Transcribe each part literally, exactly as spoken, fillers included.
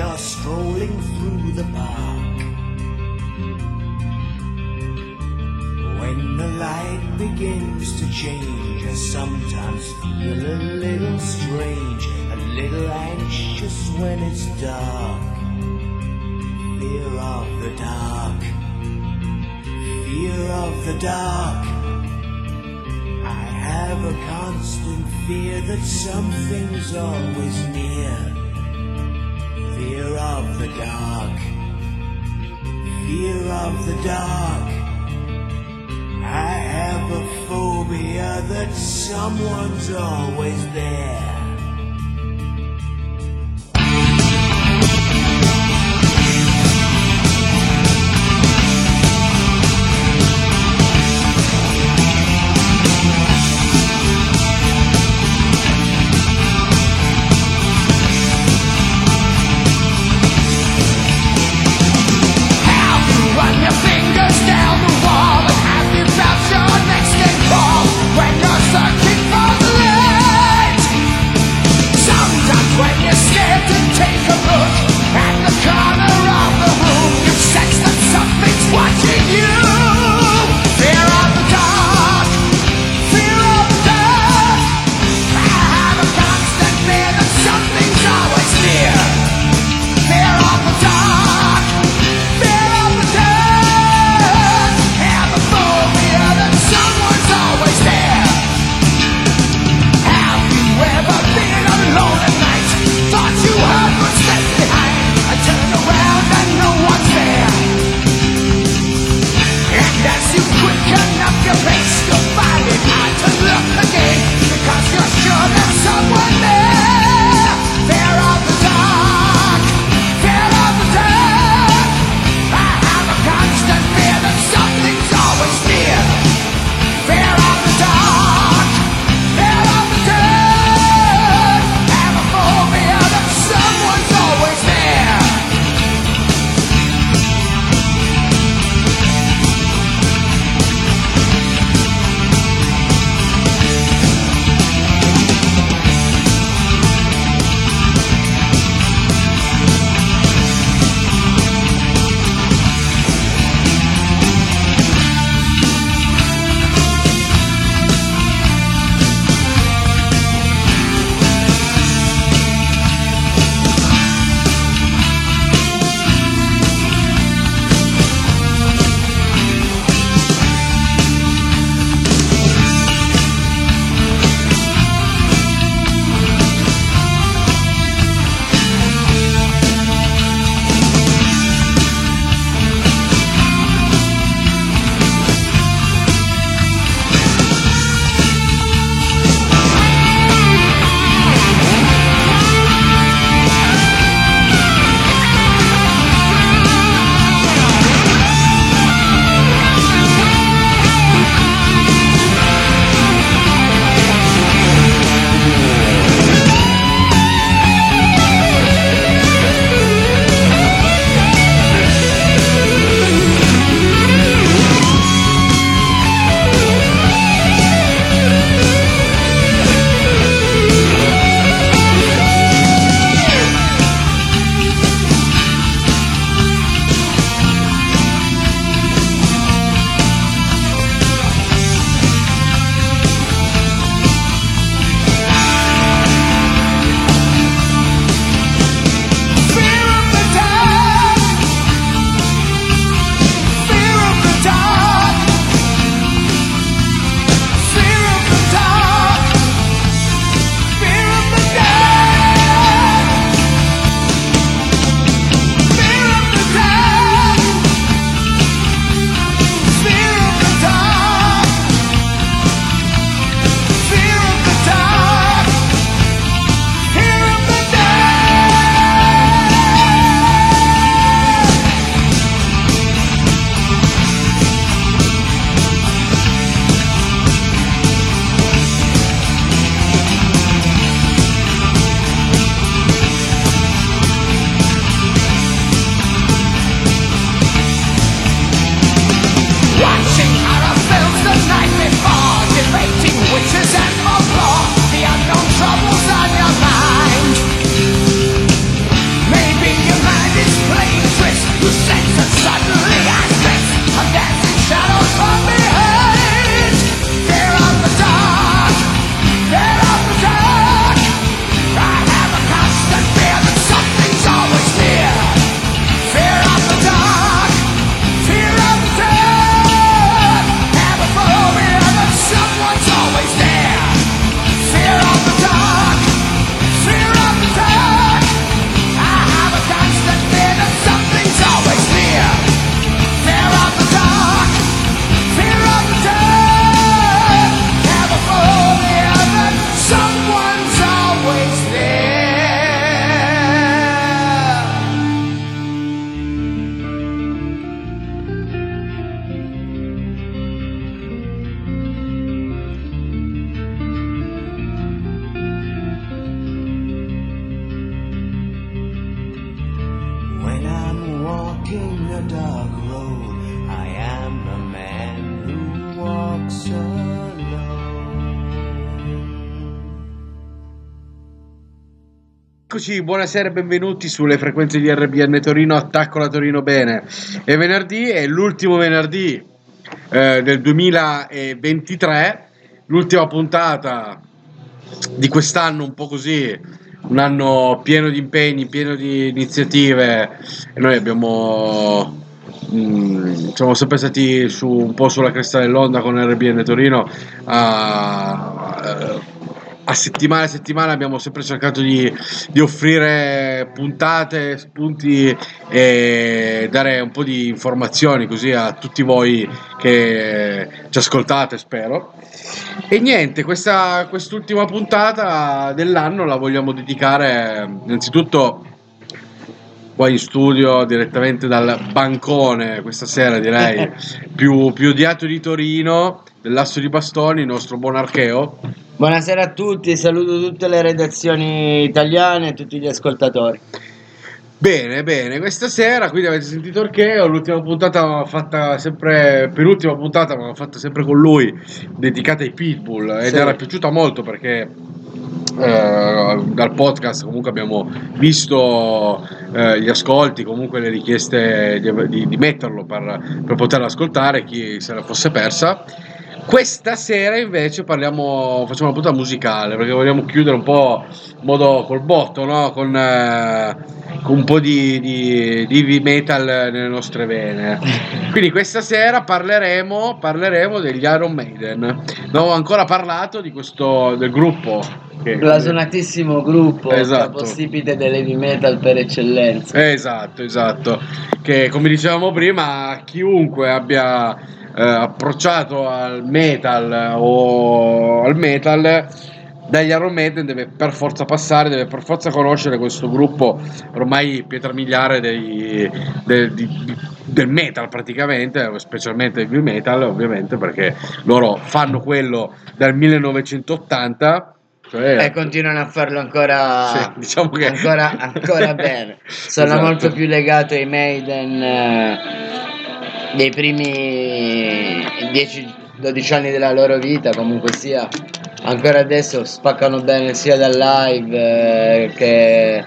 are strolling through the park. When the light begins to change, I sometimes feel a little strange, a little anxious when it's dark. Fear of the dark, fear of the dark. I have a constant fear that something's always near. Fear of the dark, fear of the dark. I have a phobia that someone's always there. When you're searching for the light, walking a dark road. I am a man who walks alone. Eccoci, buonasera e benvenuti sulle frequenze di R B N Torino. Attacco la Torino bene. È venerdì, è l'ultimo venerdì eh, del duemilaventitré, l'ultima puntata di quest'anno, un po' così. Un anno pieno di impegni, pieno di iniziative, e noi abbiamo mh, siamo sempre stati su, un po' sulla cresta dell'onda con R B N Torino. A, a settimana a settimana abbiamo sempre cercato di, di offrire puntate, spunti e dare un po' di informazioni così a tutti voi che ci ascoltate, spero. E niente, questa quest'ultima puntata dell'anno la vogliamo dedicare innanzitutto qua in studio, direttamente dal bancone questa sera, direi più, più odiato di Torino, dell'asso di bastoni, il nostro buon Archeo. Buonasera a tutti, saluto tutte le redazioni italiane e tutti gli ascoltatori. Bene, bene, questa sera, quindi avete sentito Archeo, l'ultima puntata fatta sempre, penultima puntata ma fatta sempre con lui, dedicata ai Pitbull, ed sì, era piaciuta molto perché eh, dal podcast comunque abbiamo visto eh, gli ascolti, comunque le richieste di, di, di metterlo per, per poterlo ascoltare, chi se la fosse persa. Questa sera invece parliamo, facciamo una puntata musicale perché vogliamo chiudere un po' in modo col botto, no? Con, eh, con un po' di, di, di heavy metal nelle nostre vene. Quindi questa sera parleremo, parleremo degli Iron Maiden. Non ho ancora parlato di questo, del gruppo. Che, blasonatissimo gruppo, esatto, capostipite dell'heavy metal per eccellenza. Esatto, esatto. Che come dicevamo prima, chiunque abbia Eh, approcciato al metal o al metal dagli Iron Maiden deve per forza passare, deve per forza conoscere questo gruppo ormai pietra miliare dei, del, di, del metal praticamente, specialmente del metal ovviamente, perché loro fanno quello dal millenovecentottanta. Cioè, e continuano a farlo ancora, sì, diciamo che ancora, ancora bene. Sono esatto, molto più legato ai Maiden eh, dei primi dieci dodici anni della loro vita, comunque sia, ancora adesso spaccano bene sia dal live eh, che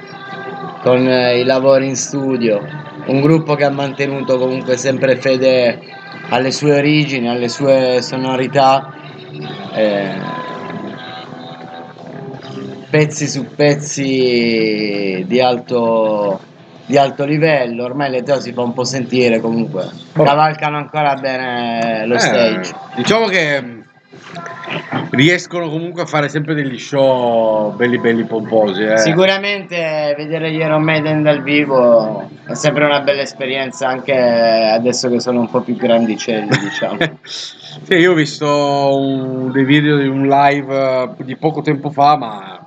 con eh, i lavori in studio. Un gruppo che ha mantenuto comunque sempre fede alle sue origini, alle sue sonorità, eh, pezzi su pezzi di alto di alto livello. Ormai l'età si fa un po' sentire, comunque cavalcano ancora bene lo eh, stage. Diciamo che riescono comunque a fare sempre degli show belli belli pomposi eh. Sicuramente vedere gli Iron Maiden dal vivo è sempre una bella esperienza, anche adesso che sono un po' più grandicelli, diciamo. Sì, io ho visto un, dei video di un live di poco tempo fa, ma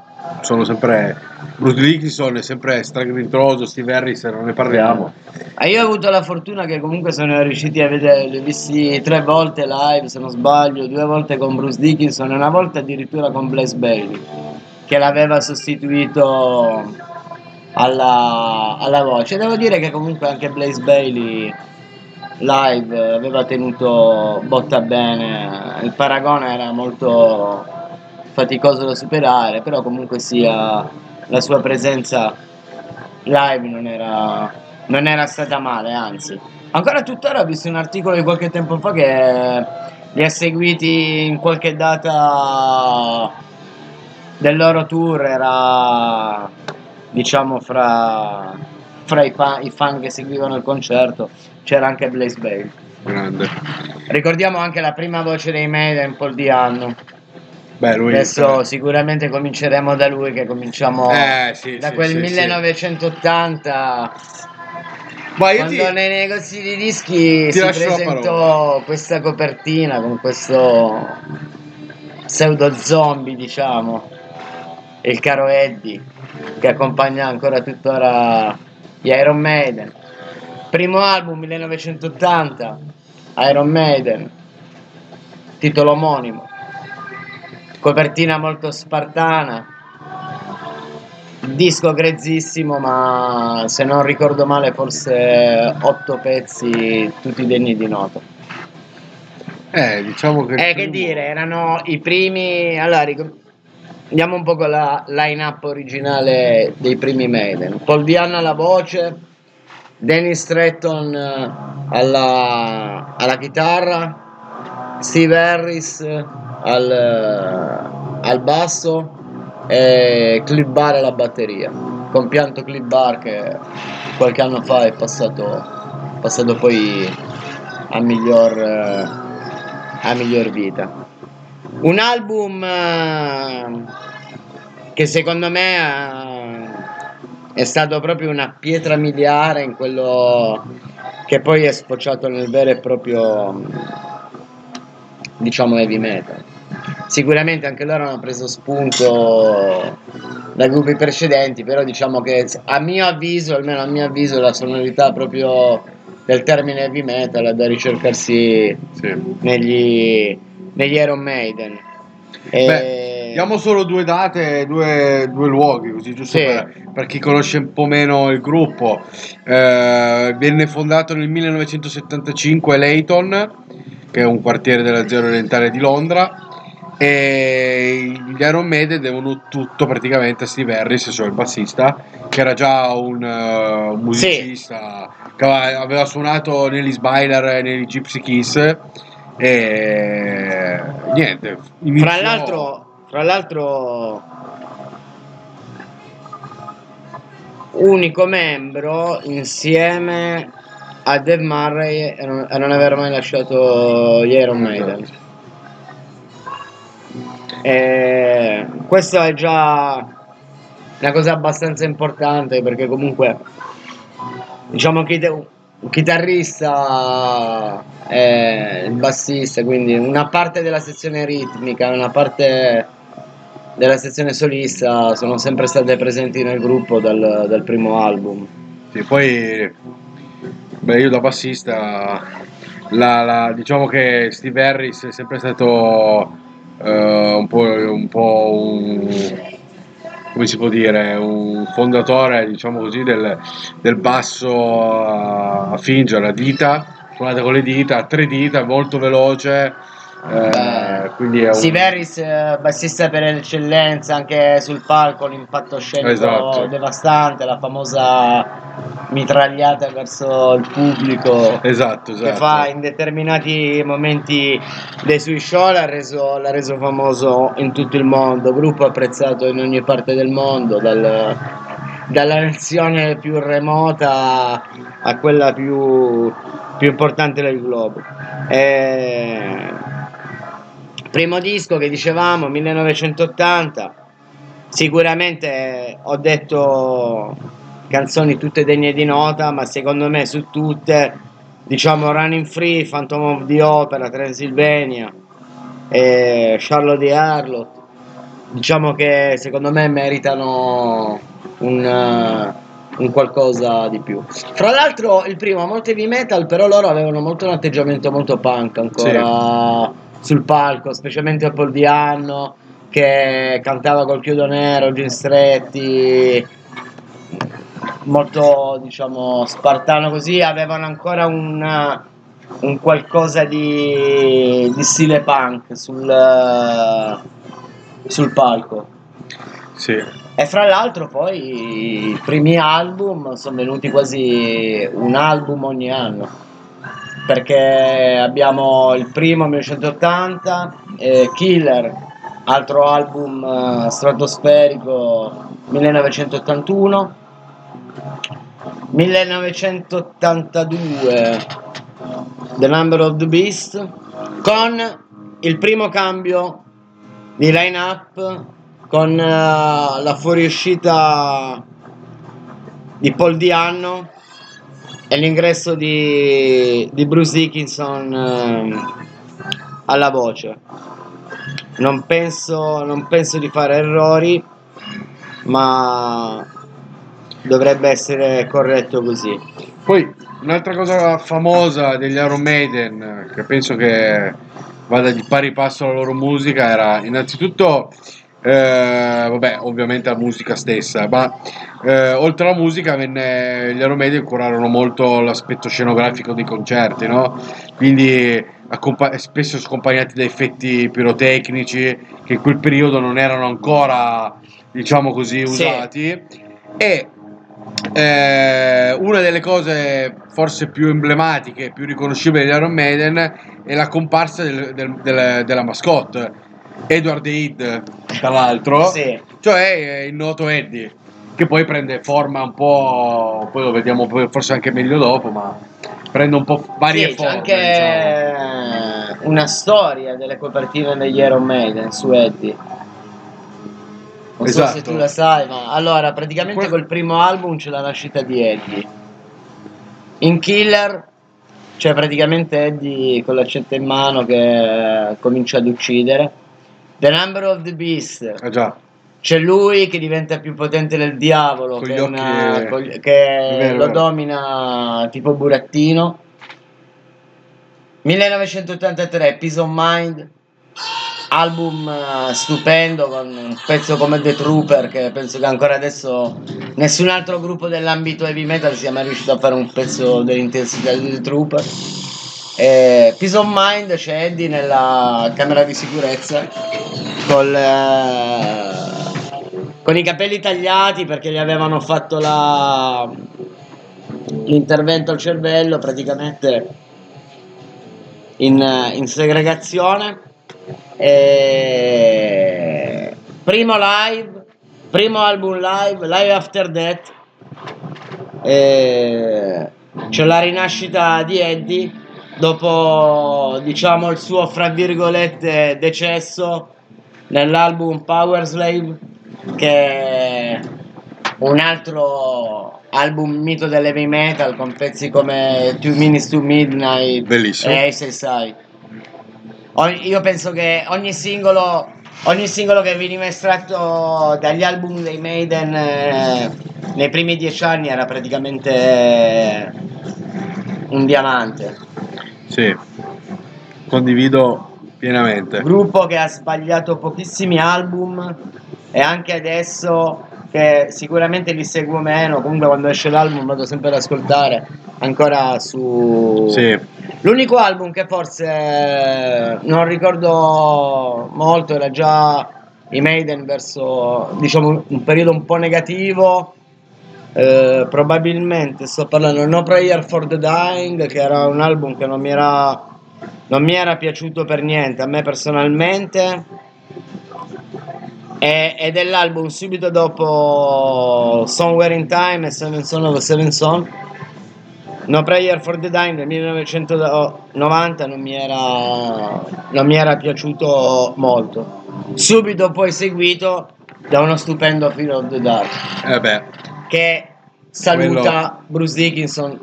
sono sempre Bruce Dickinson è sempre stragrintoso, Steve Harris se non ne parliamo. Ah, io ho avuto la fortuna che comunque sono riusciti a vedere, li ho visti tre volte live se non sbaglio, due volte con Bruce Dickinson e una volta addirittura con Blaze Bayley che l'aveva sostituito alla, alla voce. Devo dire che comunque anche Blaze Bayley live aveva tenuto botta bene, il paragone era molto faticoso da superare, però comunque sia la sua presenza live non era, non era stata male, anzi. Ancora tuttora ho visto un articolo di qualche tempo fa che li ha seguiti in qualche data del loro tour, era diciamo fra, fra i, fan, i fan che seguivano il concerto, c'era anche Blaze Bayley. Grande. Ricordiamo anche la prima voce dei Maiden, Paul Di'Anno. Beh, lui adesso sicuramente cominceremo da lui, che cominciamo eh, sì, da sì, quel sì, millenovecentottanta sì. Ma io quando ti... nei negozi di dischi ti si presentò questa copertina con questo pseudo zombie, diciamo, e il caro Eddie che accompagna ancora tuttora gli Iron Maiden. Primo album millenovecentottanta, Iron Maiden, titolo omonimo, copertina molto spartana, Disco grezzissimo, ma se non ricordo male forse otto pezzi tutti degni di nota. Eh, diciamo che... Eh, primo... che dire, erano i primi... Allora, andiamo un po' con la line-up originale dei primi Maiden. Paul Di'Anna alla voce, Dennis Stratton alla, alla chitarra, Steve Harris al, al basso e Cliff Bar alla batteria, compianto Cliff Bar che qualche anno fa è passato, passato poi a miglior, a miglior vita. Un album che secondo me è stato proprio una pietra miliare in quello che poi è sfociato nel vero e proprio, diciamo, heavy metal. Sicuramente anche loro hanno preso spunto dai gruppi precedenti, però diciamo che a mio avviso, almeno a mio avviso, la sonorità proprio del termine heavy metal è da ricercarsi sì. negli, negli Iron Maiden. E... Beh, diamo solo due date, due, due luoghi, così giusto sì. per, per chi conosce un po' meno il gruppo. Eh, venne fondato nel millenovecentosettantacinque a Leyton, che è un quartiere della zona orientale di Londra. E gli Iron Maiden devono tutto praticamente a Steve Harris, cioè il bassista, che era già un uh, musicista sì. che aveva suonato negli Smiler e negli Gypsy Kiss e niente iniziò... fra l'altro fra l'altro unico membro insieme a Dave Murray a non, non aver mai lasciato gli Iron Maiden. Eh, questo è già una cosa abbastanza importante, perché comunque diciamo che il chitarrista è il bassista, quindi una parte della sezione ritmica e una parte della sezione solista sono sempre state presenti nel gruppo dal, dal primo album. Sì, poi beh, io da bassista la, la, diciamo che Steve Harris è sempre stato Uh, un po', un po' un, come si può dire, un fondatore, diciamo così, del, del basso a fingere, a dita, suonata con le dita, a tre dita, molto veloce. Eh, quindi è un... Steve Harris, bassista per eccellenza, anche sul palco l'impatto scenico esatto. devastante, la famosa mitragliata verso il pubblico esatto, esatto. che fa in determinati momenti dei suoi show, l'ha reso, l'ha reso famoso in tutto il mondo, gruppo apprezzato in ogni parte del mondo, dal, dalla nazione più remota a quella più, più importante del globo. E... primo disco che dicevamo, millenovecentottanta, sicuramente ho detto canzoni tutte degne di nota, ma secondo me su tutte, diciamo Running Free, Phantom of the Opera, Transylvania, eh, Charlotte di Harlot, diciamo che secondo me meritano un, uh, un qualcosa di più. Fra l'altro il primo molto heavy metal, però loro avevano molto un atteggiamento molto punk ancora... Sì. Sul palco, specialmente Paul Di'Anna che cantava col chiodo nero, jeans stretti, molto diciamo spartano così, avevano ancora un, un qualcosa di, di stile punk sul, sul palco. Sì. E fra l'altro poi i primi album sono venuti quasi un album ogni anno, perché abbiamo il primo millenovecentottanta, eh, Killer, altro album eh, stratosferico, millenovecentottantuno, millenovecentottantadue The Number of the Beast, con il primo cambio di line up, con eh, la fuoriuscita di Paul Di'Anna e l'ingresso di, di Bruce Dickinson eh, alla voce. Non penso, non penso di fare errori, ma dovrebbe essere corretto così. Poi un'altra cosa famosa degli Iron Maiden, che penso che vada di pari passo alla loro musica, era innanzitutto eh, vabbè, ovviamente la musica stessa, ma eh, oltre alla musica venne, gli Aeromedium curarono molto l'aspetto scenografico dei concerti, no? Quindi accompa- spesso scompagnati da effetti pirotecnici che in quel periodo non erano ancora, diciamo così, usati. Sì. E Eh, una delle cose forse più emblematiche, più riconoscibili di Iron Maiden è la comparsa del, del, del, della mascotte Edward the Head, tra l'altro, sì. Cioè il noto Eddie, che poi prende forma un po', poi lo vediamo forse anche meglio dopo, ma prende un po' varie sì, forme, c'è anche diciamo. Una storia delle copertine degli Iron Maiden su Eddie. Non esatto. so se tu la sai, ma allora praticamente que- col primo album c'è la nascita di Eddie. In Killer c'è praticamente Eddie con l'accetta in mano che eh, comincia ad uccidere. The Number of the Beast, eh già. C'è lui che diventa più potente del diavolo, con che, una, e... col, che vero, lo vero. domina tipo burattino. millenovecentottantatré, Peace of Mind, album uh, stupendo, con un pezzo come The Trooper che penso che ancora adesso nessun altro gruppo dell'ambito heavy metal sia mai riuscito a fare un pezzo dell'intensità di The Trooper. E Peace of Mind, c'è cioè Eddie nella camera di sicurezza col, uh, con i capelli tagliati perché gli avevano fatto la, l'intervento al cervello praticamente in, in segregazione. E... primo live, primo album live, Live After Death, e... c'è la rinascita di Eddie dopo, diciamo, il suo fra virgolette decesso nell'album Power Slave, che è un altro album mito dell'heavy metal con pezzi come Two Minutes to Midnight, bellissimo, e Ace Side. Io penso che ogni singolo, ogni singolo che veniva estratto dagli album dei Maiden eh, nei primi dieci anni era praticamente eh, un diamante. Sì, condivido pienamente. Gruppo che ha sbagliato pochissimi album e anche adesso che sicuramente li seguo meno, comunque quando esce l'album vado sempre ad ascoltare ancora su... Sì. L'unico album che forse non ricordo molto era già i Maiden verso, diciamo, un periodo un po' negativo, eh, probabilmente sto parlando No Prayer for the Dying, che era un album che non mi era, non mi era piaciuto per niente a me personalmente, e, ed è l'album subito dopo Somewhere in Time e Seven Son of a Seven Son. No Prayer for the Dying nel millenovecentonovanta non mi era non mi era piaciuto molto, subito poi seguito da uno stupendo Fear of the Dark, eh beh, che saluta quello... Bruce Dickinson,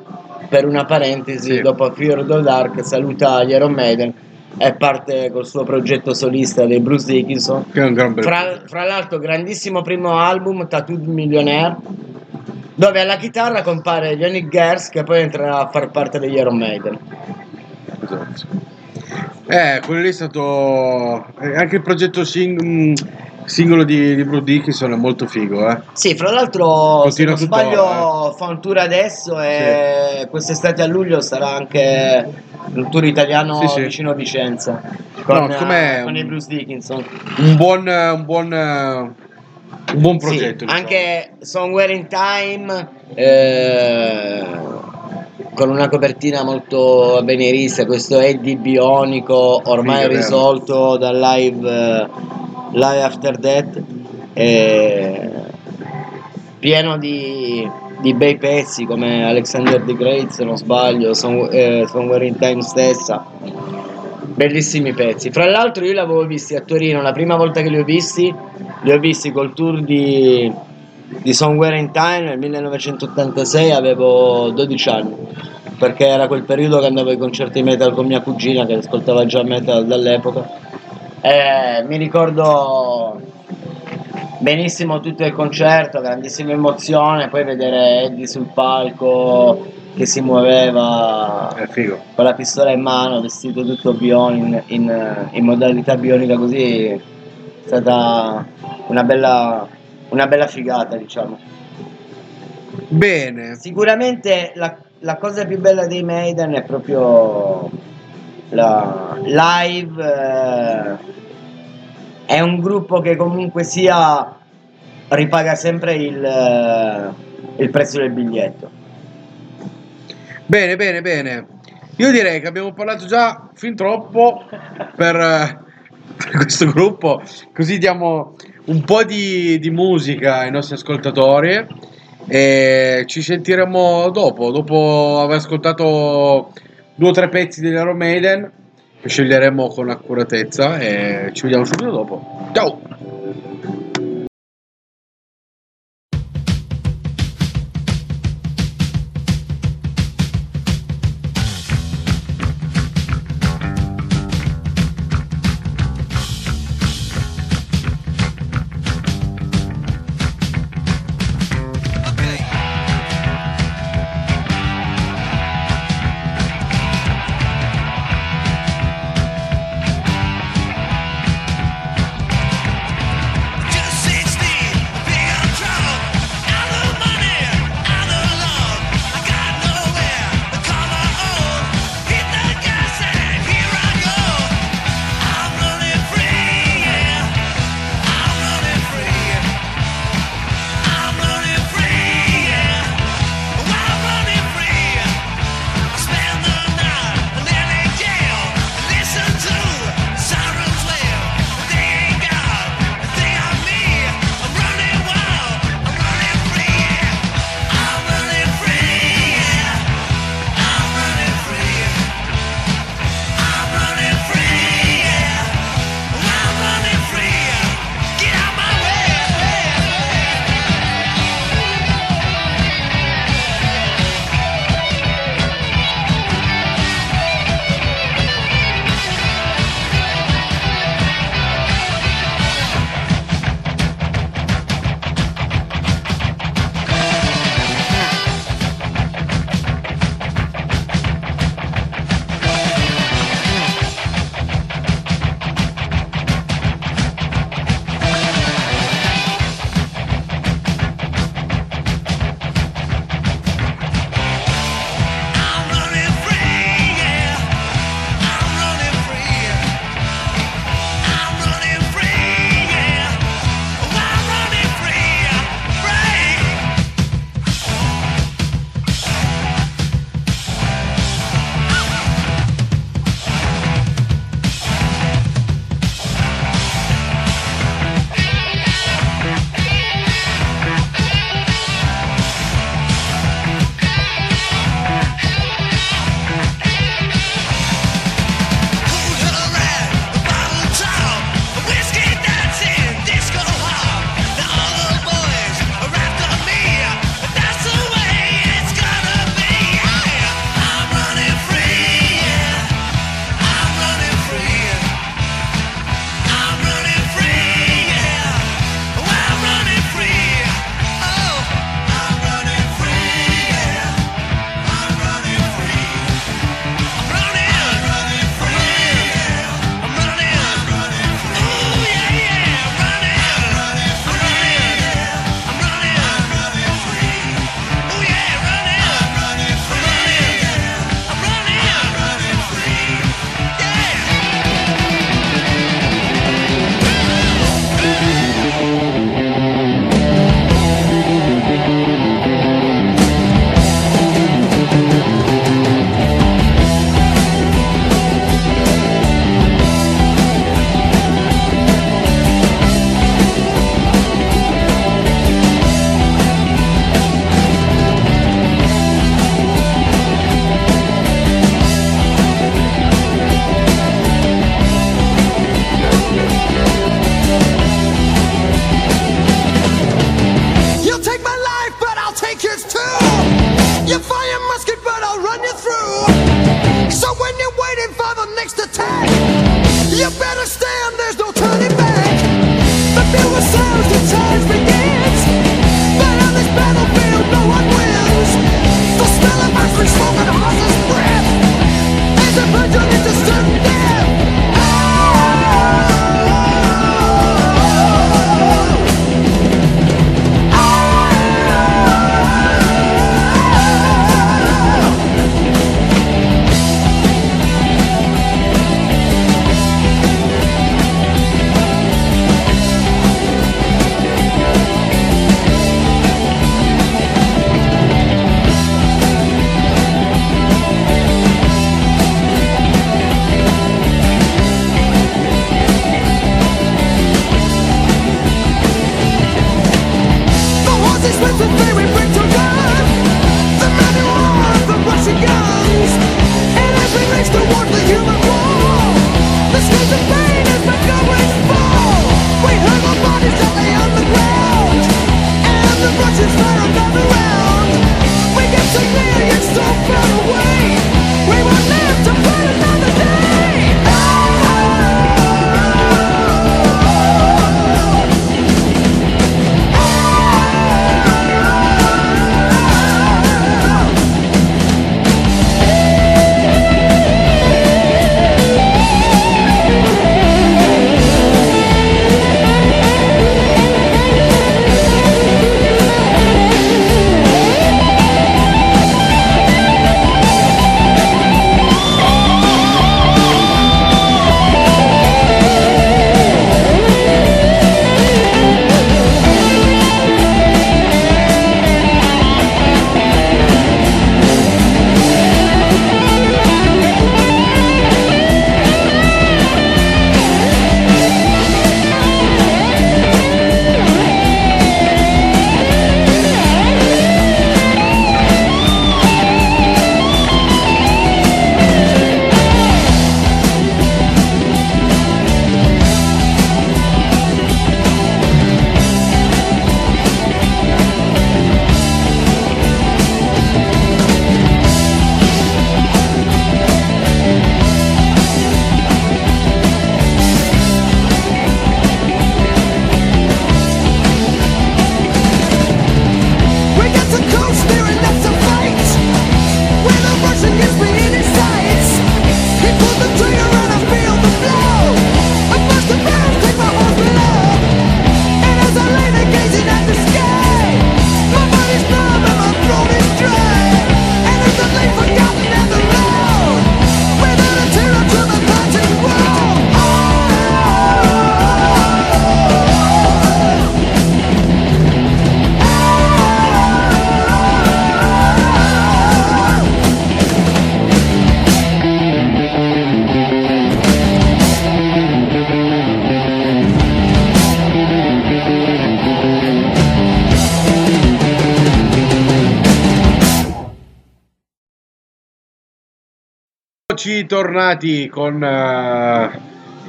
per una parentesi, sì. Dopo Fear of the Dark saluta gli Iron Maiden e parte col suo progetto solista dei Bruce Dickinson, che è un gran bel fra, fra l'altro grandissimo primo album Tattooed Millionaire, dove alla chitarra compare Johnny Gers, che poi entrerà a far parte degli Iron Maiden. Esatto. Eh, quello lì è stato... Anche il progetto sing... singolo di, di Bruce Dickinson è molto figo, eh. Sì, fra l'altro, continua, se non sbaglio, eh. fa un tour adesso e sì. Quest'estate a luglio sarà anche un tour italiano, sì, sì. Vicino a Vicenza, con, no, uh, con i Bruce Dickinson. Un buon... Un buon uh... un buon progetto, sì, anche Somewhere in Time eh, con una copertina molto benierista, questo Eddie bionico ormai Figa, risolto dal live, uh, Live After Death, eh, pieno di, di bei pezzi come Alexander the Great, se non sbaglio, Som- eh, Somewhere in Time stessa, bellissimi pezzi. Fra l'altro io l'avevo visti a Torino, la prima volta che li ho visti li ho visti col tour di, di Somewhere in Time nel millenovecentottantasei, avevo dodici anni, perché era quel periodo che andavo ai concerti metal con mia cugina che ascoltava già metal dall'epoca, e mi ricordo benissimo tutto il concerto, grandissima emozione, poi vedere Eddie sul palco che si muoveva con la pistola in mano, vestito tutto bionico in, in, in modalità bionica, così è stata una bella, una bella figata, diciamo. Bene. Sicuramente la, la cosa più bella dei Maiden è proprio la live. Eh, è un gruppo che comunque sia ripaga sempre il, eh, il prezzo del biglietto. Bene, bene, bene. Io direi che abbiamo parlato già fin troppo per, eh, per questo gruppo, così diamo un po' di, di musica ai nostri ascoltatori e ci sentiremo dopo, dopo aver ascoltato due o tre pezzi degli Iron Maiden che sceglieremo con accuratezza, e ci vediamo subito dopo. Ciao! Tornati con uh,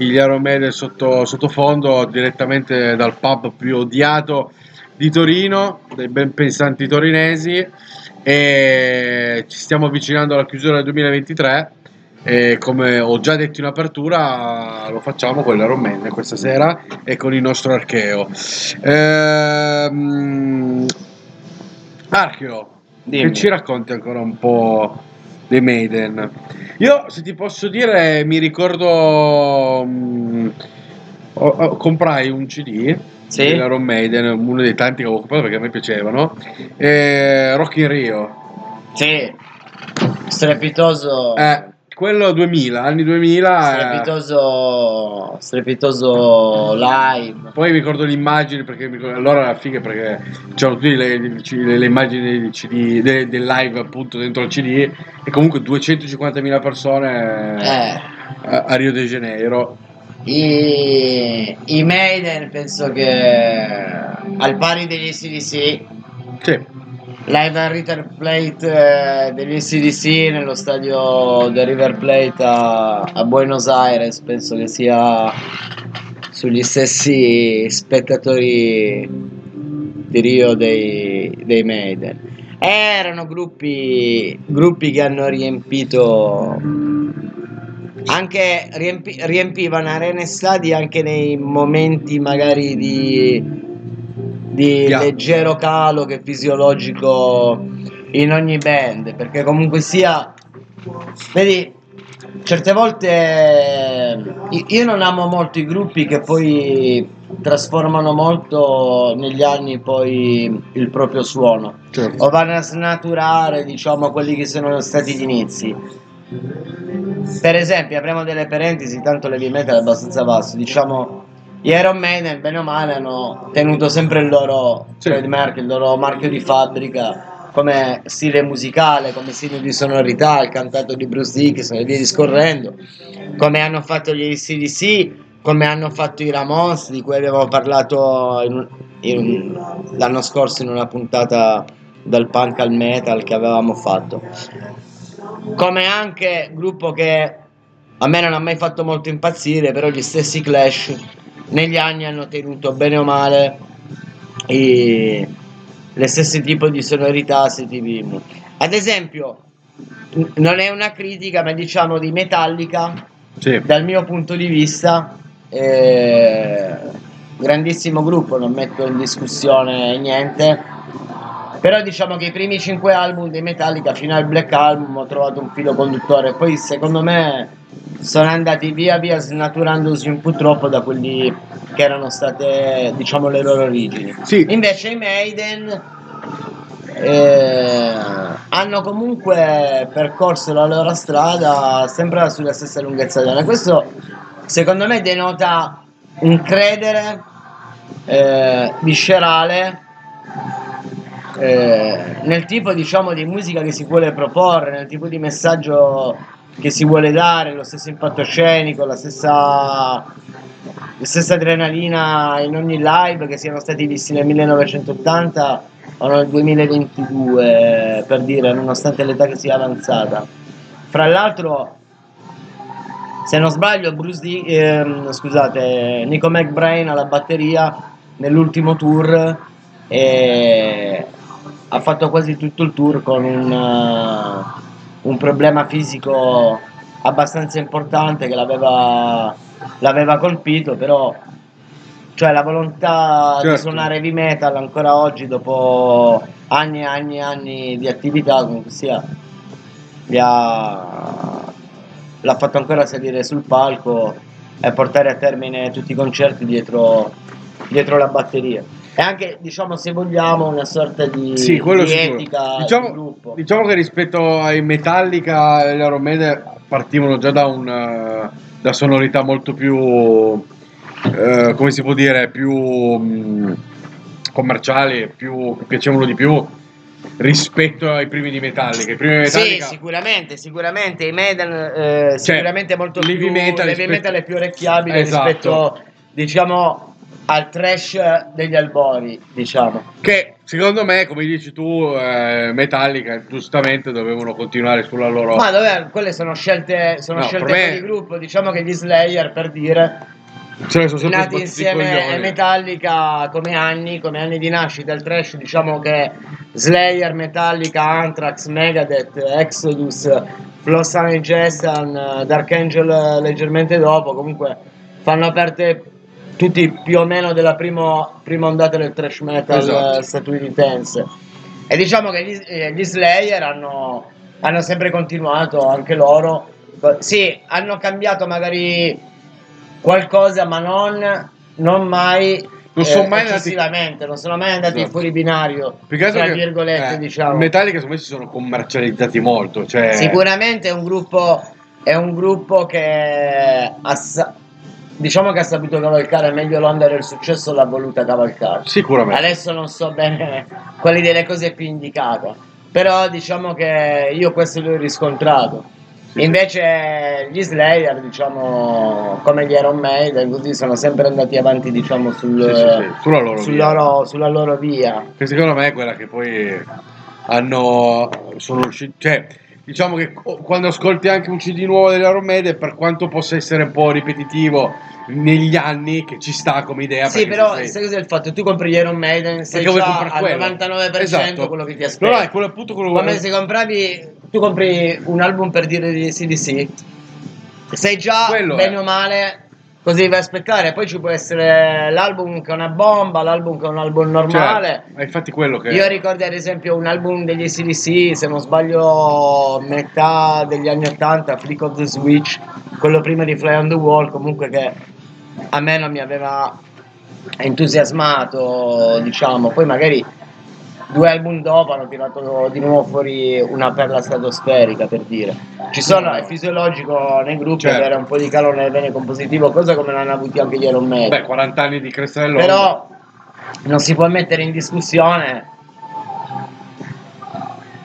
il Jaromede sotto sottofondo, direttamente dal pub più odiato di Torino, dai ben pensanti torinesi, e ci stiamo avvicinando alla chiusura del duemilaventitré e, come ho già detto in apertura, lo facciamo con il Jaromede questa sera e con il nostro Archeo. Ehm, Archeo, dimmi, che ci racconti ancora un po' dei Maiden? Io, se ti posso dire, mi ricordo mh, ho, ho, comprai un C D, sì, dell'Iron Maiden, uno dei tanti che avevo comprato perché a me piacevano, e Rock in Rio, sì, strepitoso, eh, quello duemila, anni duemila, strepitoso, eh, strepitoso live. Poi mi ricordo le immagini, perché mi ricordo, allora era figa perché c'erano tutte le, le, le immagini del C D, del, del live appunto dentro il C D, e comunque duecentocinquantamila persone eh. a, a Rio de Janeiro. I, i Maiden penso che al pari degli A C D C, sì, live al River Plate, eh, degli A C D C nello stadio del River Plate a, a Buenos Aires, penso che sia sugli stessi spettatori di Rio dei, dei Maiden. Erano gruppi, gruppi che hanno riempito anche riempi, riempivano arene e stadi anche nei momenti magari di di yeah. leggero calo, che è fisiologico in ogni band, perché comunque sia, vedi, certe volte io non amo molto i gruppi che poi trasformano molto negli anni poi il proprio suono, certo, o vanno a snaturare, diciamo, quelli che sono stati gli inizi. Per esempio, apriamo delle parentesi, tanto l'heavy metal è abbastanza vasto, diciamo. Gli Iron Maiden, bene o male, hanno tenuto sempre il loro sì. trademark, il loro marchio di fabbrica, come stile musicale, come stile di sonorità, il cantato di Bruce Dickinson e via discorrendo, come hanno fatto gli A C D C, come hanno fatto i Ramones, di cui abbiamo parlato in, in, l'anno scorso in una puntata dal punk al metal che avevamo fatto. Come anche gruppo che a me non ha mai fatto molto impazzire, però gli stessi Clash negli anni hanno tenuto bene o male i, le stesse tipo di sonorità, stessi tipi. Ad esempio, non è una critica, ma diciamo di Metallica, sì. Dal mio punto di vista, eh, grandissimo gruppo, non metto in discussione niente, però diciamo che i primi cinque album dei Metallica fino al Black Album ho trovato un filo conduttore, poi secondo me sono andati via via snaturandosi un po' troppo da quelli che erano state, diciamo, le loro origini, sì. Invece i Maiden eh, hanno comunque percorso la loro strada sempre sulla stessa lunghezza d'onda. Questo secondo me denota un credere eh, viscerale Eh, nel tipo, diciamo, di musica che si vuole proporre, nel tipo di messaggio che si vuole dare, lo stesso impatto scenico, la stessa, la stessa adrenalina in ogni live, che siano stati visti nel millenovecentottanta o nel duemilaventidue, per dire, nonostante l'età che sia avanzata. Fra l'altro, se non sbaglio, Bruce D- ehm, scusate, Nico McBrain alla batteria nell'ultimo tour e ha fatto quasi tutto il tour con un, uh, un problema fisico abbastanza importante che l'aveva, l'aveva colpito, però cioè la volontà, certo, di suonare heavy metal ancora oggi dopo anni e anni e anni di attività, comunque sia, gli ha, l'ha fatto ancora salire sul palco e portare a termine tutti i concerti dietro, dietro la batteria. E anche, diciamo, se vogliamo, una sorta di, sì, di etica, diciamo, di gruppo. Diciamo che rispetto ai Metallica e loro Maiden partivano già da un da sonorità molto più eh, come si può dire, più mh, commerciali, più che piacevano di più rispetto ai primi di Metallica. I primi Metallica, sì, sicuramente, sicuramente i Maiden eh, sicuramente, cioè, molto più heavy metal, rispetto... metal è più orecchiabile, esatto, rispetto, diciamo, al trash degli albori, diciamo, che secondo me, come dici tu, eh, Metallica giustamente dovevano continuare sulla loro, ma dove, quelle sono scelte, sono no, scelte me... di gruppo. Diciamo che gli Slayer, per dire, cioè, sono nati insieme a Metallica come anni come anni di nascita il trash, diciamo che Slayer, Metallica, Anthrax, Megadeth, Exodus, Los Angeles, Dark Angel leggermente dopo, comunque fanno aperte tutti più o meno della primo, prima ondata del thrash metal, esatto, statunitense. E diciamo che gli, gli Slayer hanno, hanno sempre continuato anche loro. Sì, hanno cambiato magari qualcosa, ma non, non mai non sono eh, mai andati, non sono mai andati, esatto, fuori binario, tra virgolette, eh, diciamo. Metallica secondo me si sono commercializzati molto, cioè... Sicuramente è un gruppo, è un gruppo che assa- diciamo che ha saputo cavalcare meglio l'onda del successo, l'ha voluta cavalcare sicuramente. Adesso non so bene quali delle cose più indicate, però diciamo che io questo l'ho riscontrato, sì. Invece gli Slayer, diciamo, come gli Iron Maiden, così, sono sempre andati avanti, diciamo, sul, sì, sì, sì. Sulla, loro sul loro, sulla loro via, che secondo me è quella che poi hanno, sono riusciti, cioè, diciamo che quando ascolti anche un C D nuovo della Romede, per quanto possa essere un po' ripetitivo negli anni, che ci sta come idea. Sì, però sai cos'è il fatto? Tu compri gli Iron Maiden, sei già al novantanove per cento, esatto, quello che ti aspetti. No, no, è quello, appunto, quello. Come se compravi, tu compri un album, per dire, di A C D C, sei già quello bene è. o male, così vai a aspettare. Poi ci può essere l'album che è una bomba, l'album che è un album normale. Cioè, infatti quello che io ricordo, ad esempio, un album degli A C D C, se non sbaglio metà degli anni ottanta, Flick of the Switch, quello prima di Fly on the Wall, comunque, che a me non mi aveva entusiasmato, diciamo. Poi magari due album dopo hanno tirato di nuovo fuori una perla stratosferica, per dire. Ci sono, è fisiologico nei gruppi, certo, avere un po' di calo nel bene compositivo, cosa come l'hanno avuto anche gli Iron Maiden. Beh, quaranta anni di Crestello. Però non si può mettere in discussione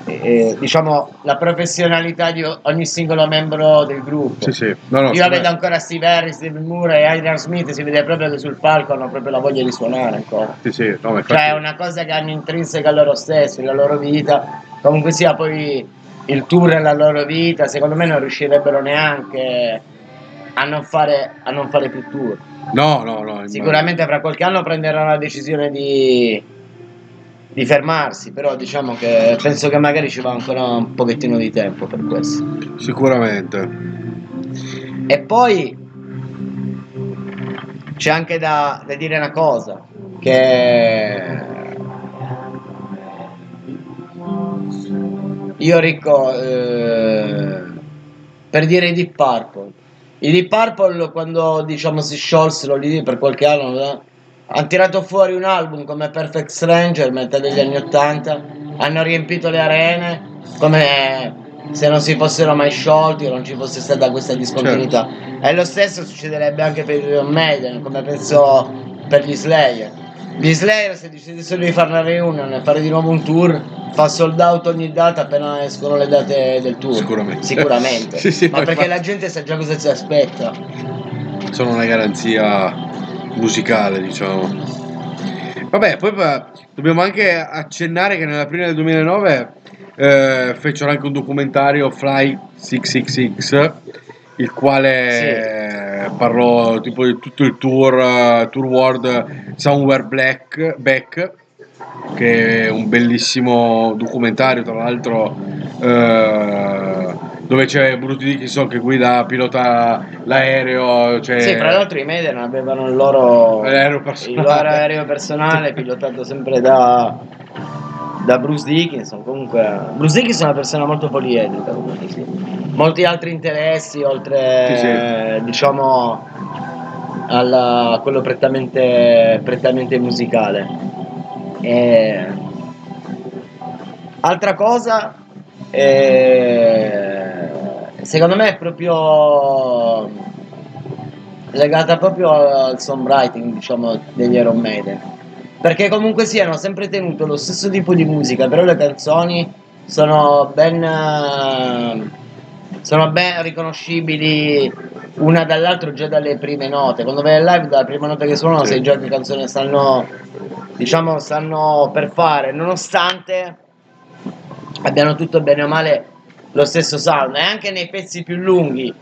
eh, diciamo la professionalità di ogni singolo membro del gruppo. Sì, sì. No, no, io la vedo ancora Steve Harris, Steve Murray e Adrian Smith, si vede proprio che sul palco hanno proprio la voglia di suonare ancora. Sì, sì. No, ma cioè è una cosa che hanno intrinseca a loro stessi, la loro vita, comunque sia. Poi il tour è la loro vita, secondo me non riuscirebbero neanche a non fare, a non fare più tour. No, no, no. Sicuramente fra qualche anno prenderanno la decisione di di fermarsi, però diciamo che penso che magari ci va ancora un pochettino di tempo per questo. Sicuramente. E poi c'è anche da, da dire una cosa, che io Ricco, eh, per dire i Deep Purple, i Deep Purple quando diciamo si sciolsero lì per qualche anno, hanno tirato fuori un album come Perfect Stranger, metà degli anni ottanta, hanno riempito le arene come se non si fossero mai sciolti o non ci fosse stata questa discontinuità. Certo. E lo stesso succederebbe anche per i Maiden, come penso per gli Slayer. Gli Slayer, se decidessero di fare una reunion e fare di nuovo un tour, fa sold out ogni data appena escono le date del tour. Sicuramente. Sicuramente. Sì, sì, ma perché infatti la gente sa già cosa si aspetta. Sono una garanzia musicale, diciamo. Vabbè, poi dobbiamo anche accennare che nell'aprile del duemilanove Eh, fecero anche un documentario, Fly six six six, il quale sì. parlò tipo di tutto il tour uh, tour world Somewhere Black Back, che è un bellissimo documentario tra l'altro, eh, dove c'è Bruce Dickinson che guida, pilota l'aereo, cioè... Sì, tra l'altro i Maiden avevano il loro aereo personale, il loro aereo personale pilotato sempre da da Bruce Dickinson. Comunque Bruce Dickinson è una persona molto poliedrica, sì. Molti altri interessi oltre sì, sì. Eh, diciamo alla, a quello prettamente, prettamente musicale. E... altra cosa, eh, secondo me è proprio legata proprio al songwriting, diciamo, degli Iron Maiden, perché comunque sì, hanno sempre tenuto lo stesso tipo di musica, però le canzoni sono ben sono ben riconoscibili una dall'altra già dalle prime note. Quando vai in live, dalla prima nota che suonano sì. sai già che canzone stanno, diciamo, stanno per fare, nonostante abbiano tutto bene o male lo stesso sound. E anche nei pezzi più lunghi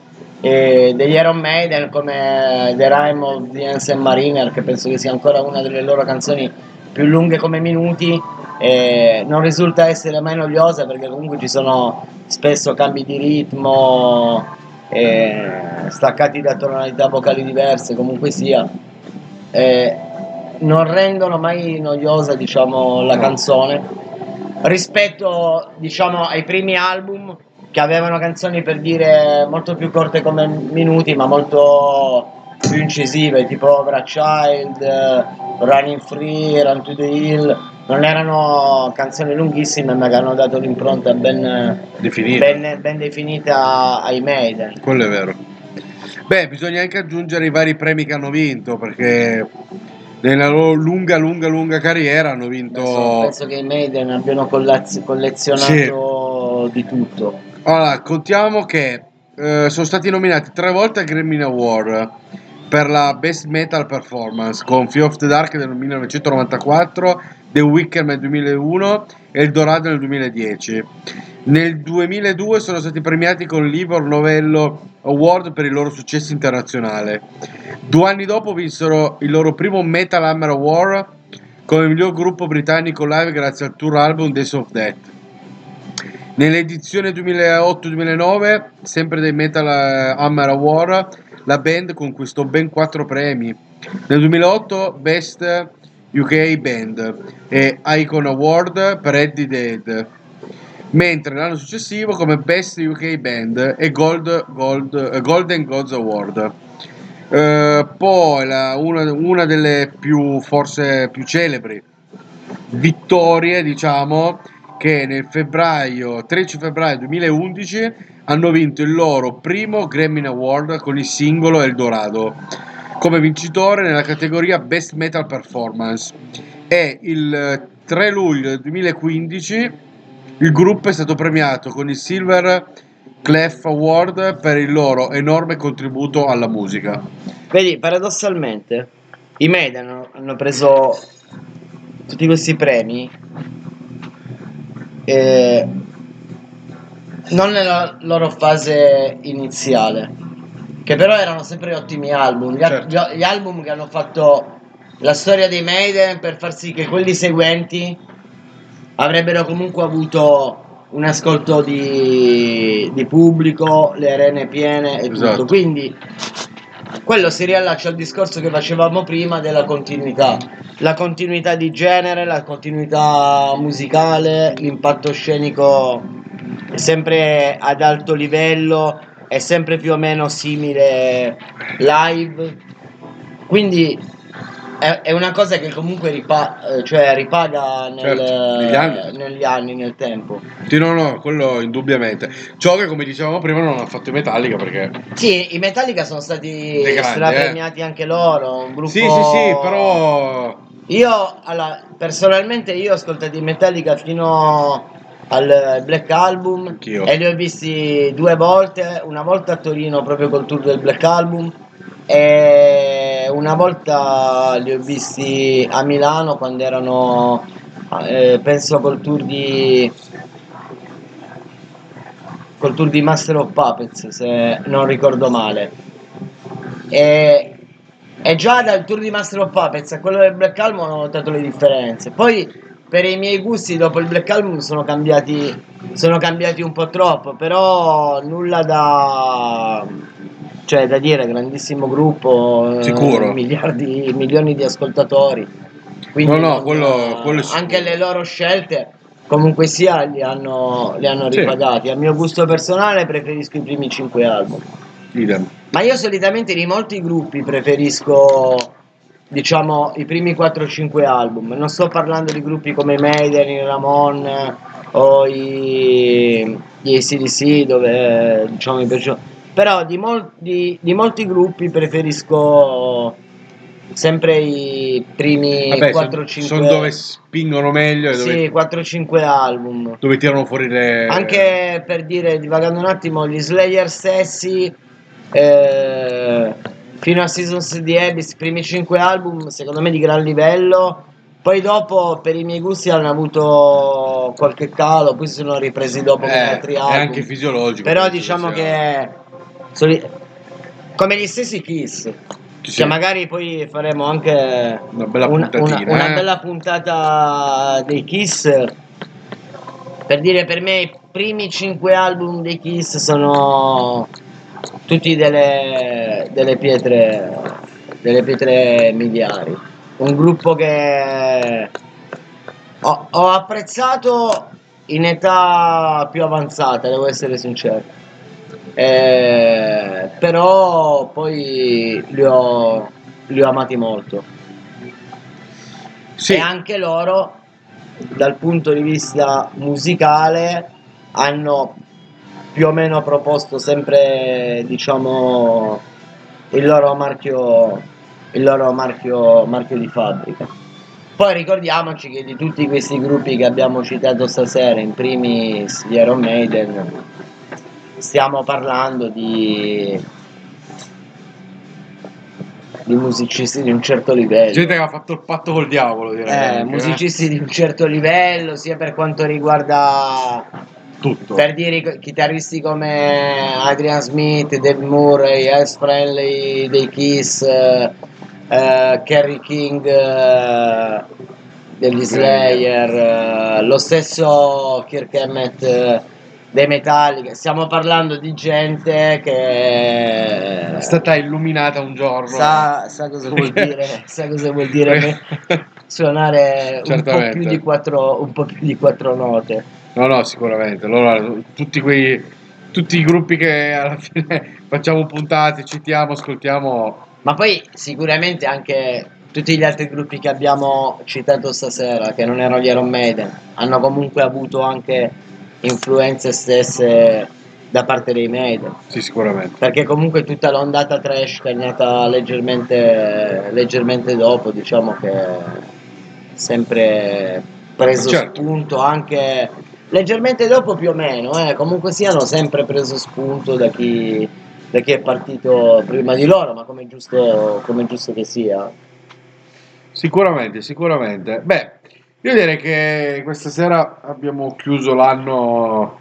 e degli Iron Maiden, come The Rime of the Ancient Mariner, che penso che sia ancora una delle loro canzoni più lunghe come minuti, e non risulta essere mai noiosa, perché comunque ci sono spesso cambi di ritmo e staccati da tonalità vocali diverse. Comunque sia, e non rendono mai noiosa, diciamo, la canzone rispetto, diciamo, ai primi album, che avevano canzoni, per dire, molto più corte come minuti, ma molto più incisive, tipo Over a Child, Running Free, Run to the Hill. Non erano canzoni lunghissime, ma che hanno dato l'impronta ben definita, ben, ben definita ai Maiden. Quello è vero. Beh, bisogna anche aggiungere i vari premi che hanno vinto, perché nella loro lunga, lunga, lunga carriera hanno vinto... Adesso penso che i Maiden abbiano collaz- collezionato sì. di tutto. Allora, contiamo che eh, sono stati nominati tre volte al Grammy Award per la Best Metal Performance, con Fear of the Dark del millenovecentonovantaquattro, The Wicker nel duemilauno e Il Dorado nel duemiladieci. Nel duemiladue sono stati premiati con l'Ivor Novello Award per il loro successo internazionale. Due anni dopo vinsero il loro primo Metal Hammer Award come miglior gruppo britannico live grazie al tour album Days of Death. Nell'edizione duemilaotto duemilanove, sempre dei Metal Hammer Award, la band conquistò ben quattro premi. Nel duemilaotto Best U K Band e Icon Award per Eddie Dead, mentre l'anno successivo come Best U K Band e Gold, Gold, Golden Gods Award. Eh, poi la, una, una delle più, forse più celebri vittorie, diciamo, che nel febbraio tredici febbraio duemilaundici hanno vinto il loro primo Grammy Award con il singolo El Dorado come vincitore nella categoria Best Metal Performance, e il tre luglio duemilaquindici il gruppo è stato premiato con il Silver Clef Award per il loro enorme contributo alla musica. Vedi, paradossalmente i Maiden hanno preso tutti questi premi Eh, non nella loro fase iniziale, che però erano sempre ottimi album, gli, certo. a, gli album che hanno fatto la storia dei Maiden per far sì che quelli seguenti avrebbero comunque avuto un ascolto di, di pubblico, le arene piene e esatto. tutto. Quindi quello si riallaccia al discorso che facevamo prima della continuità, la continuità di genere, la continuità musicale, l'impatto scenico è sempre ad alto livello, è sempre più o meno simile live, quindi è, è una cosa che comunque ripa- cioè ripaga nel, certo, negli, anni. negli anni, nel tempo. Sì, no, no, quello indubbiamente. Ciò che, come dicevamo prima, non ha fatto i Metallica, perché sì, i Metallica sono stati strapremiati eh. anche loro, un gruppo. Sì, sì, sì, però io allora, personalmente io ho ascoltato i Metallica fino al Black Album. Anch'io. E li ho visti due volte, una volta a Torino proprio col tour del Black Album e una volta li ho visti a Milano quando erano eh, penso col tour di col tour di Master of Puppets, se non ricordo male, e, e già dal tour di Master of Puppets a quello del Black Album ho notato le differenze. Poi per i miei gusti dopo il Black Album sono cambiati sono cambiati un po' troppo, però nulla da cioè da dire, grandissimo gruppo, sicuro, eh, miliardi milioni di ascoltatori, quindi no, no, quello, quello anche le loro scelte comunque sia li hanno, li hanno ripagati. Sì. A mio gusto personale preferisco i primi cinque album. Idem. Ma io solitamente di molti gruppi preferisco diciamo i primi quattro cinque album, non sto parlando di gruppi come i Maiden, i Ramon o i, gli A C D C dove diciamo mi piace, però di, mol, di, di molti gruppi preferisco sempre i primi quattro cinque, sono dove spingono meglio e dove, sì, quattro cinque album dove tirano fuori le, anche per dire, divagando un attimo, gli Slayer stessi eh, fino a Seasons of the Abyss, primi cinque album secondo me di gran livello, poi dopo per i miei gusti hanno avuto qualche calo, poi si sono ripresi dopo eh, con altri album, è anche fisiologico, però diciamo che soli... come gli stessi Kiss, che sì. magari poi faremo anche una bella, una, una, una eh? bella puntata dei Kiss, per dire, per me i primi cinque album dei Kiss sono tutti delle, delle pietre delle pietre miliari, un gruppo che ho, ho apprezzato in età più avanzata, devo essere sincero, eh, però poi li ho, li ho amati molto. Sì. E anche loro dal punto di vista musicale hanno più o meno proposto sempre diciamo il loro marchio il loro marchio marchio di fabbrica. Poi ricordiamoci che di tutti questi gruppi che abbiamo citato stasera, in primis gli Iron Maiden, stiamo parlando di di musicisti di un certo livello, gente che ha fatto il patto col diavolo, direi, eh, musicisti eh. di un certo livello, sia per quanto riguarda tutto. Per dire, chitarristi come Adrian Smith, Dave Murray, Alex Friendly dei Kiss, eh, eh, Kerry King eh, degli Slayer, eh, lo stesso Kirk Hammett eh, dei Metallica. Stiamo parlando di gente che è stata illuminata un giorno, sa, sa cosa vuol dire, sa cosa vuol dire suonare un po' più di quattro, un po' più di quattro note. No, no, sicuramente. Allora, tutti quei tutti i gruppi che alla fine facciamo puntate, citiamo, ascoltiamo. Ma poi sicuramente anche tutti gli altri gruppi che abbiamo citato stasera, che non erano gli Iron Maiden, hanno comunque avuto anche influenze stesse da parte dei Maiden. Sì, sicuramente. Perché comunque tutta l'ondata trash che è nata leggermente, leggermente dopo, diciamo che sempre preso certo. spunto anche... leggermente dopo più o meno, eh. comunque siano sempre preso spunto da chi, da chi è partito prima di loro, ma come giusto, come giusto che sia. Sicuramente, sicuramente. Beh, io direi che questa sera abbiamo chiuso l'anno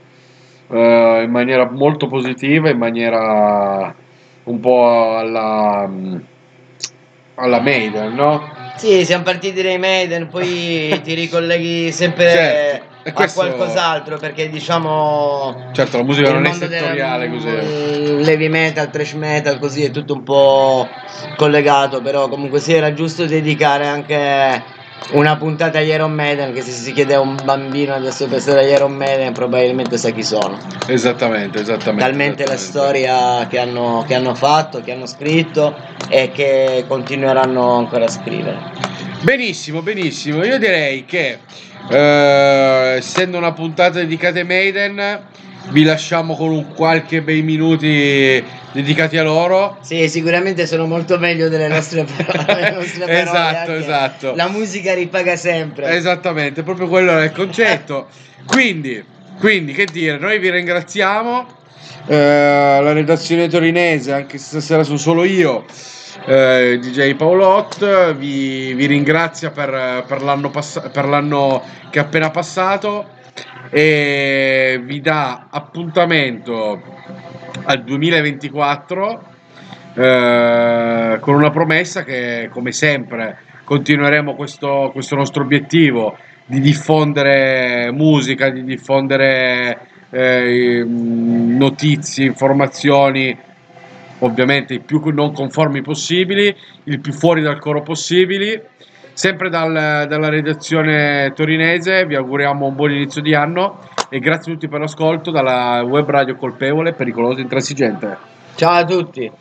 eh, in maniera molto positiva, in maniera un po' alla, alla Maiden, no? Sì, siamo partiti dai Maiden, poi ti ricolleghi sempre... Certo. a questo... qualcos'altro, perché diciamo certo la musica non è settoriale della, così l'heavy metal, thrash metal, così è tutto un po' collegato, però comunque sì, era giusto dedicare anche una puntata agli Iron Maiden, che se si chiedeva un bambino adesso per essere agli Iron Maiden probabilmente sa chi sono. Esattamente, esattamente. Talmente esattamente. La storia che hanno, che hanno fatto, che hanno scritto e che continueranno ancora a scrivere. Benissimo, benissimo. Io direi che eh, essendo una puntata dedicata ai Maiden, vi lasciamo con un qualche bei minuti dedicati a loro. Sì, sicuramente sono molto meglio delle nostre parole, le nostre parole esatto, esatto. La musica ripaga sempre. Esattamente, proprio quello era il concetto. Quindi, quindi che dire, noi vi ringraziamo, eh, la redazione torinese, anche stasera sono solo io, eh, D J Paolot, vi, vi ringrazia per, per, l'anno pass- per l'anno che è appena passato e vi dà appuntamento al duemilaventiquattro eh, con una promessa che come sempre continueremo questo, questo nostro obiettivo di diffondere musica, di diffondere eh, notizie, informazioni, ovviamente i più non conformi possibili, il più fuori dal coro possibili. Sempre dal, dalla redazione torinese vi auguriamo un buon inizio di anno e grazie a tutti per l'ascolto dalla web radio colpevole, pericolosa e intransigente. Ciao a tutti.